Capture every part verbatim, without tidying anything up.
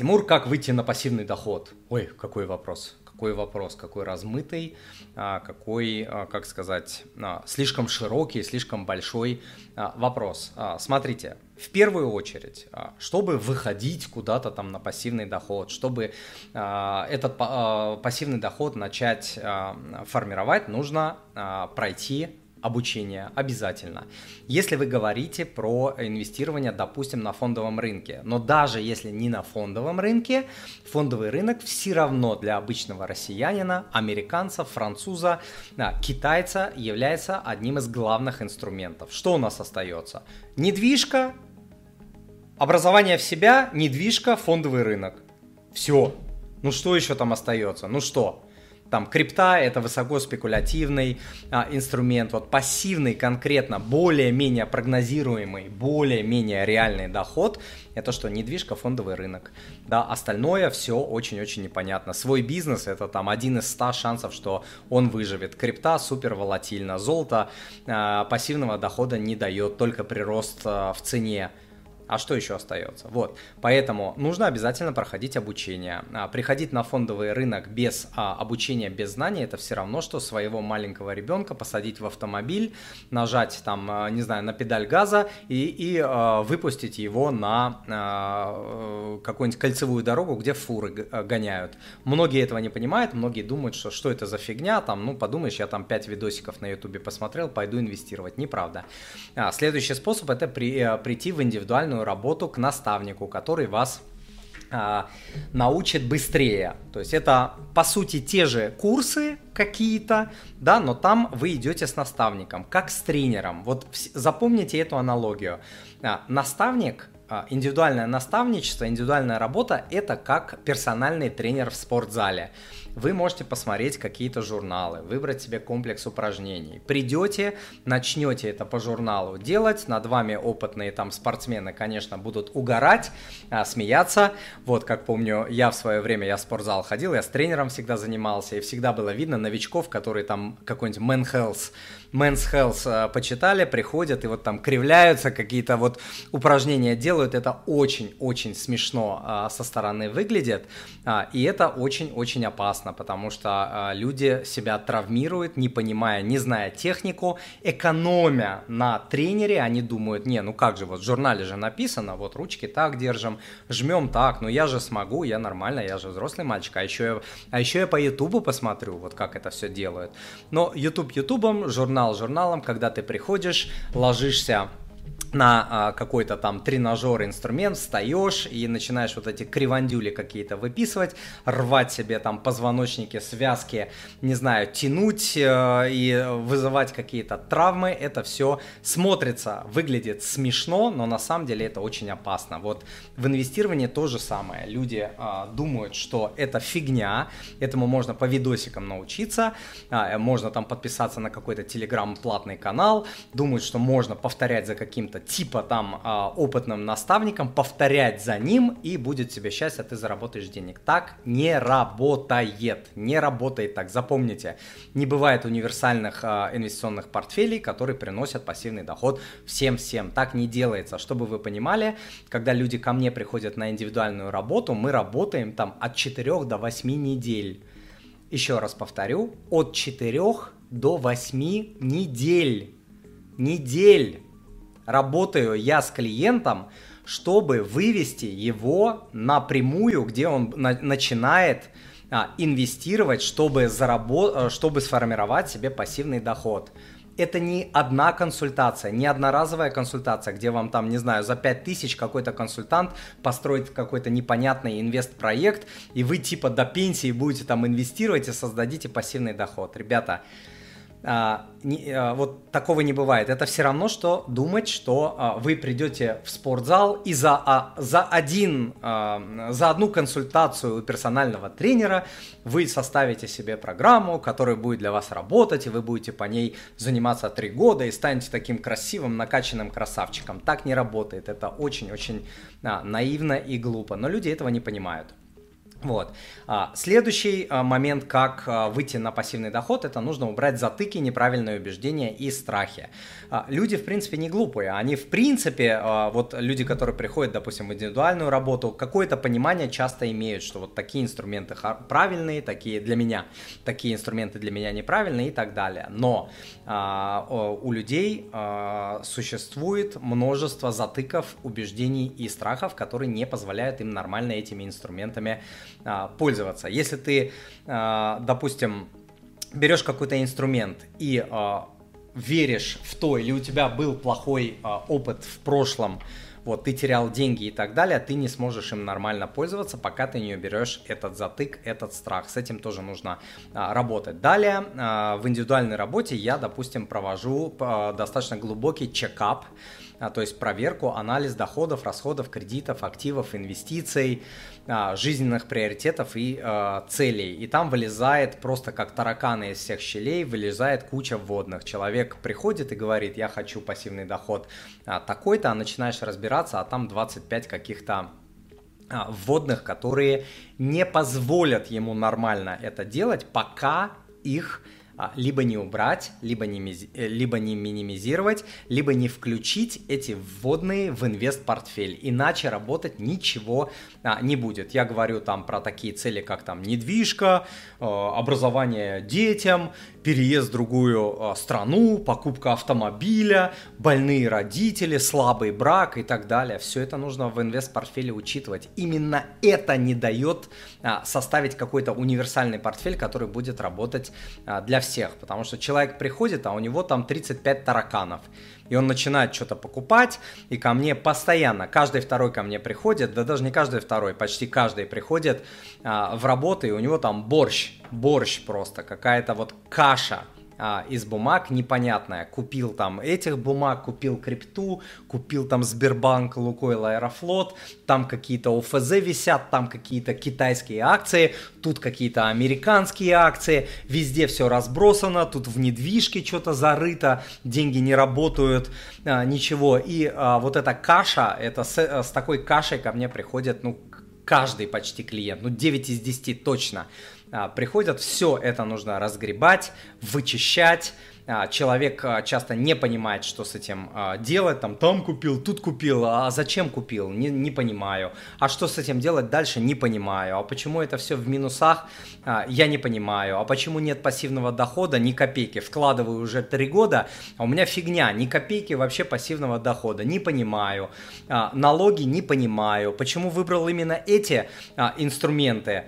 Тимур, как выйти на пассивный доход? Ой, какой вопрос, какой вопрос, какой размытый, какой, как сказать, слишком широкий, слишком большой вопрос. Смотрите, в первую очередь, чтобы выходить куда-то там на пассивный доход, чтобы этот пассивный доход начать формировать, нужно пройти обучение обязательно. Если вы говорите про инвестирование, допустим, на фондовом рынке, но даже если не на фондовом рынке, фондовый рынок все равно для обычного россиянина, американца, француза, китайца является одним из главных инструментов. Что у нас остается? Недвижка, образование в себя, недвижка, фондовый рынок. Все. Ну что еще там остается? Ну что? Там крипта — это высокоспекулятивный а, инструмент, вот пассивный конкретно, более-менее прогнозируемый, более-менее реальный доход — это что, недвижка, фондовый рынок, да, остальное все очень-очень непонятно. Свой бизнес — это там один из ста шансов, что он выживет, крипта супер волатильна, золото а, пассивного дохода не дает, только прирост а, в цене. А что еще остается? Вот. Поэтому нужно обязательно проходить обучение. Приходить на фондовый рынок без обучения, без знаний, это все равно, что своего маленького ребенка посадить в автомобиль, нажать там, не знаю, на педаль газа и, и выпустить его на какую-нибудь кольцевую дорогу, где фуры гоняют. Многие этого не понимают, многие думают, что что это за фигня, там, ну подумаешь, я там пять видосиков на ютубе посмотрел, пойду инвестировать. Неправда. Следующий способ — это при, прийти в индивидуальную работу к наставнику, который вас э, научит быстрее. То есть это, по сути, те же курсы какие-то, да, но там вы идете с наставником, как с тренером. Вот запомните эту аналогию. Наставник, индивидуальное наставничество, индивидуальная работа – это как персональный тренер в спортзале. Вы можете посмотреть какие-то журналы, выбрать себе комплекс упражнений. Придете, начнете это по журналу делать, над вами опытные там спортсмены, конечно, будут угорать, смеяться. Вот, как помню, я в свое время, я в спортзал ходил, я с тренером всегда занимался, и всегда было видно новичков, которые там какой-нибудь Man Health, Men's Health почитали, приходят и вот там кривляются, какие-то вот упражнения делают. Это очень-очень смешно со стороны выглядит, и это очень-очень опасно, потому что э, люди себя травмируют, не понимая, не зная технику, экономя на тренере. Они думают: не, ну как же, вот в журнале же написано, вот ручки так держим, жмем так, ну я же смогу, я нормально, я же взрослый мальчик, а еще я, а еще я по ютубу посмотрю, вот как это все делают. Но ютуб ютубом, журнал журналом, когда ты приходишь, ложишься на какой-то там тренажер, инструмент, встаешь и начинаешь вот эти кривандюли какие-то выписывать, рвать себе там позвоночники, связки, не знаю, тянуть и вызывать какие-то травмы. Это все смотрится, выглядит смешно, но на самом деле это очень опасно. Вот в инвестировании то же самое. Люди а, думают, что это фигня, этому можно по видосикам научиться, а, можно там подписаться на какой-то телеграм платный канал, думают, что можно повторять за каким-то типа там опытным наставником, повторять за ним, и будет тебе счастье, ты заработаешь денег. Так не работает, не работает так, запомните. Не бывает универсальных инвестиционных портфелей, которые приносят пассивный доход всем-всем, так не делается. Чтобы вы понимали, когда люди ко мне приходят на индивидуальную работу, мы работаем там от четырёх до восьми недель. Еще раз повторю, от четырёх до восьми недель, недель. Работаю я с клиентом, чтобы вывести его напрямую, где он на- начинает а, инвестировать, чтобы, заработ- чтобы сформировать себе пассивный доход. Это не одна консультация, не одноразовая консультация, где вам там, не знаю, за пять тысяч какой-то консультант построит какой-то непонятный инвестпроект, и вы типа до пенсии будете там инвестировать и создадите пассивный доход. Ребята, А, не, а, вот такого не бывает. Это все равно, что думать, что а, вы придете в спортзал и за, а, за, один, а, за одну консультацию у персонального тренера вы составите себе программу, которая будет для вас работать, и вы будете по ней заниматься три года и станете таким красивым, накачанным красавчиком. Так не работает. Это очень-очень а, наивно и глупо. Но люди этого не понимают. Вот. Следующий момент, как выйти на пассивный доход, это нужно убрать затыки, неправильные убеждения и страхи. Люди, в принципе, не глупые. Они, в принципе, вот люди, которые приходят, допустим, в индивидуальную работу, какое-то понимание часто имеют, что вот такие инструменты правильные, такие для меня, такие инструменты для меня неправильные и так далее. Но у людей существует множество затыков, убеждений и страхов, которые не позволяют им нормально этими инструментами пользоваться. Если ты, допустим, берешь какой-то инструмент и веришь в то, или у тебя был плохой опыт в прошлом, вот ты терял деньги и так далее, ты не сможешь им нормально пользоваться, пока ты не уберешь этот затык, этот страх. С этим тоже нужно а, работать. Далее а, в индивидуальной работе я, допустим, провожу а, достаточно глубокий чекап, а, то есть проверку, анализ доходов, расходов, кредитов, активов, инвестиций, а, жизненных приоритетов и а, целей. И там вылезает просто как тараканы из всех щелей, вылезает куча вводных. Человек приходит и говорит: я хочу пассивный доход а, такой-то, а начинаешь разбираться, а там двадцать пять каких-то вводных, которые не позволят ему нормально это делать, пока их либо не убрать, либо не, либо не минимизировать, либо не включить эти вводные в инвест-портфель, иначе работать ничего а, не будет. Я говорю там про такие цели, как там недвижка, э, образование детям, переезд в другую э, страну, покупка автомобиля, больные родители, слабый брак и так далее. Все это нужно в инвест-портфеле учитывать. Именно это не дает э, составить какой-то универсальный портфель, который будет работать э, для всех. всех, потому что человек приходит, а у него там тридцать пять тараканов, и он начинает что-то покупать, и ко мне постоянно, каждый второй ко мне приходит, да даже не каждый второй, почти каждый приходит а, в работу, и у него там борщ, борщ просто, какая-то вот каша а, из бумаг непонятная, купил там этих бумаг, купил крипту, купил там Сбербанк, Лукойл, Аэрофлот, там какие-то ОФЗ висят, там какие-то китайские акции, тут какие-то американские акции, везде все разбросано, тут в недвижке что-то зарыто, деньги не работают, а, ничего. И а, вот эта каша, это с, с такой кашей ко мне приходит, ну, каждый почти клиент, ну, девять из десяти точно а, приходят. Все это нужно разгребать, вычищать. Человек часто не понимает, что с этим делать, там, там купил, тут купил, а зачем купил, не, не понимаю, а что с этим делать дальше, не понимаю, а почему это все в минусах, я не понимаю, а почему нет пассивного дохода, ни копейки, вкладываю уже три года, а у меня фигня, ни копейки вообще пассивного дохода, не понимаю, налоги не понимаю, почему выбрал именно эти инструменты,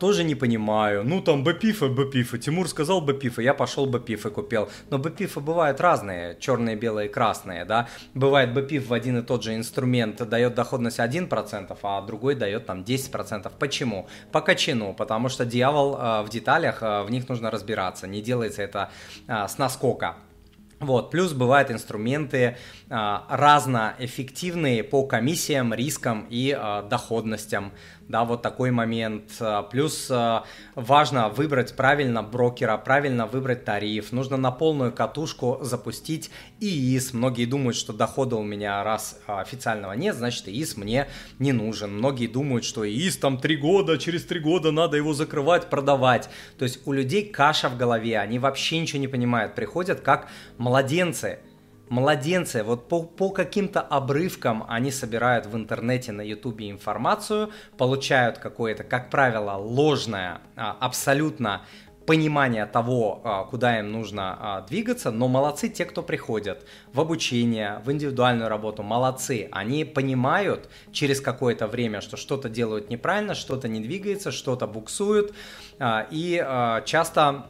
тоже не понимаю, ну там БПИФы, БПИФы, Тимур сказал БПИФы, я пошел БПИФы купил. Но БПИФы бывают разные, черные, белые, красные, да, бывает БПИФ в один и тот же инструмент дает доходность один процент, а другой дает там десять процентов, почему? По качану, потому что дьявол э, в деталях, э, в них нужно разбираться, не делается это э, с наскока. Вот, плюс бывают инструменты а, разноэффективные по комиссиям, рискам и а, доходностям, да, вот такой момент. А, плюс а, важно выбрать правильно брокера, правильно выбрать тариф, нужно на полную катушку запустить ИИС. Многие думают, что дохода у меня раз официального нет, значит ИИС мне не нужен. Многие думают, что ИИС там три года, через три года надо его закрывать, продавать. То есть у людей каша в голове, они вообще ничего не понимают, приходят как младенцы, младенцы, вот по, по каким-то обрывкам они собирают в интернете, на ютубе информацию, получают какое-то, как правило, ложное, абсолютно понимание того, куда им нужно двигаться, но молодцы те, кто приходят в обучение, в индивидуальную работу, молодцы, они понимают через какое-то время, что что-то делают неправильно, что-то не двигается, что-то буксуют, и часто...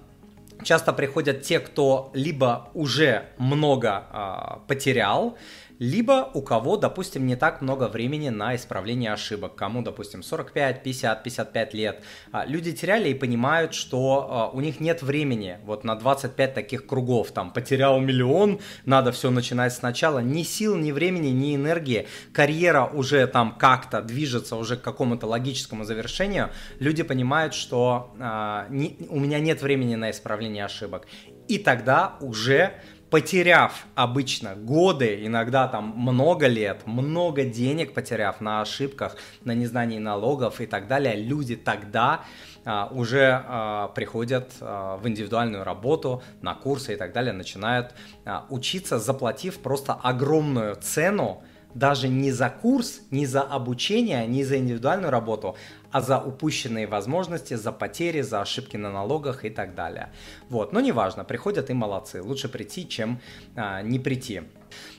Часто приходят те, кто либо уже много а, потерял, либо у кого, допустим, не так много времени на исправление ошибок, кому, допустим, сорок пять, пятьдесят, пятьдесят пять лет. Люди теряли и понимают, что у них нет времени вот на двадцать пять таких кругов, там, потерял миллион, надо все начинать сначала, ни сил, ни времени, ни энергии, карьера уже там как-то движется уже к какому-то логическому завершению, люди понимают, что а, не, у меня нет времени на исправление ошибок, и тогда уже потеряв обычно годы, иногда там много лет, много денег потеряв на ошибках, на незнании налогов и так далее, люди тогда а, уже а, приходят а, в индивидуальную работу, на курсы и так далее, начинают а, учиться, заплатив просто огромную цену, даже не за курс, не за обучение, не за индивидуальную работу, а за упущенные возможности, за потери, за ошибки на налогах и так далее. Вот, но неважно, приходят и молодцы. Лучше прийти, чем а, не прийти.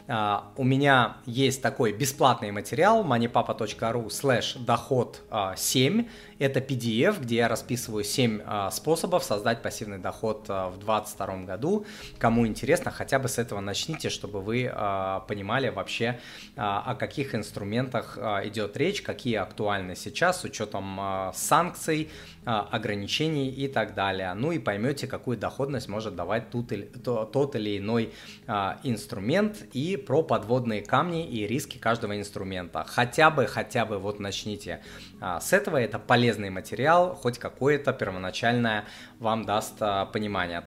А, у меня есть такой бесплатный материал moneypapa точка ru слэш доход семь. Это пи ди эф, где я расписываю семь а, способов создать пассивный доход а, в двадцать втором году. Кому интересно, хотя бы с этого начните, чтобы вы а, понимали вообще, а, о каких инструментах а, идет речь, какие актуальны сейчас с учетом санкций, ограничений и так далее. Ну и поймете, какую доходность может давать тот или, тот или иной инструмент, и про подводные камни и риски каждого инструмента. Хотя бы, хотя бы вот начните с этого. Это полезный материал, хоть какое-то первоначальное вам даст понимание.